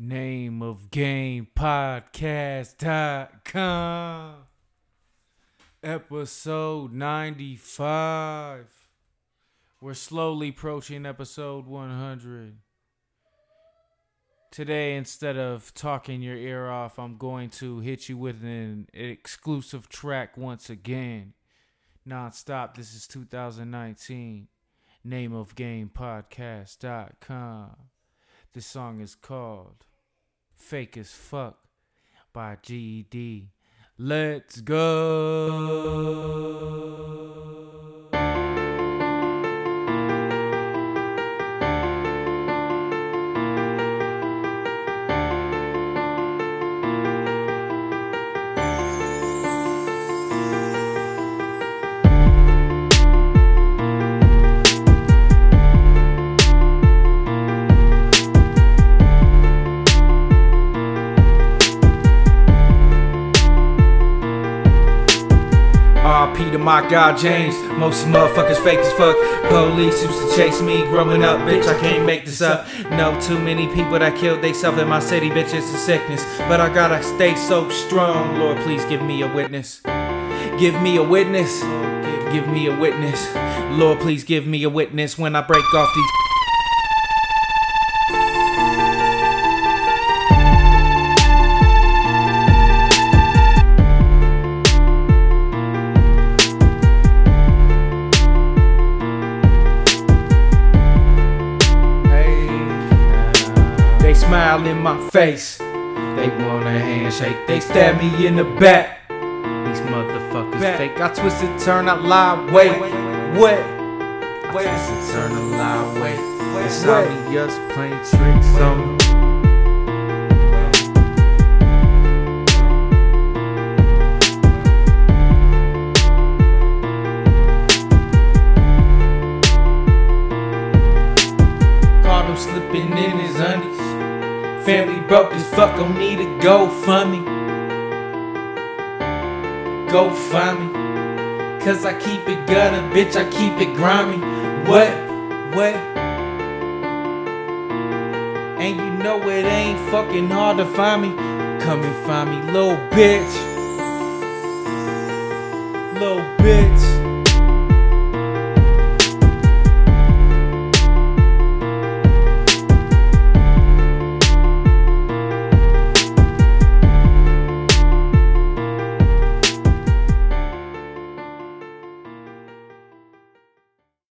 nameofgamepodcast.com episode 95. We're slowly approaching episode 100. Today, instead of talking your ear off, I'm going to hit you with an exclusive track once again. Non-stop, this is 2019. nameofgamepodcast.com. This song is called Fake as Fuck by G.E.D. Let's go. R.P. to my God, James. Most motherfuckers fake as fuck. Police used to chase me growing up, bitch, I can't make this up. No, too many people that killed theyself in my city, bitch, it's a sickness. But I gotta stay so strong. Lord, please give me a witness. Give me a witness. Give me a witness. Lord, please give me a witness when I break off these... Smile in my face, they want a handshake, they stab me in the back. These motherfuckers fake. I twist and turn, I lie, wait. I twist and turn, I lie, wait. It's not me just playing tricks on me. Caught him slipping in his undies. Family broke as fuck, don't need to go fund me. Go find me. Cause I keep it gutter, bitch, I keep it grimy. What? And you know it ain't fucking hard to find me. Come and find me, little bitch.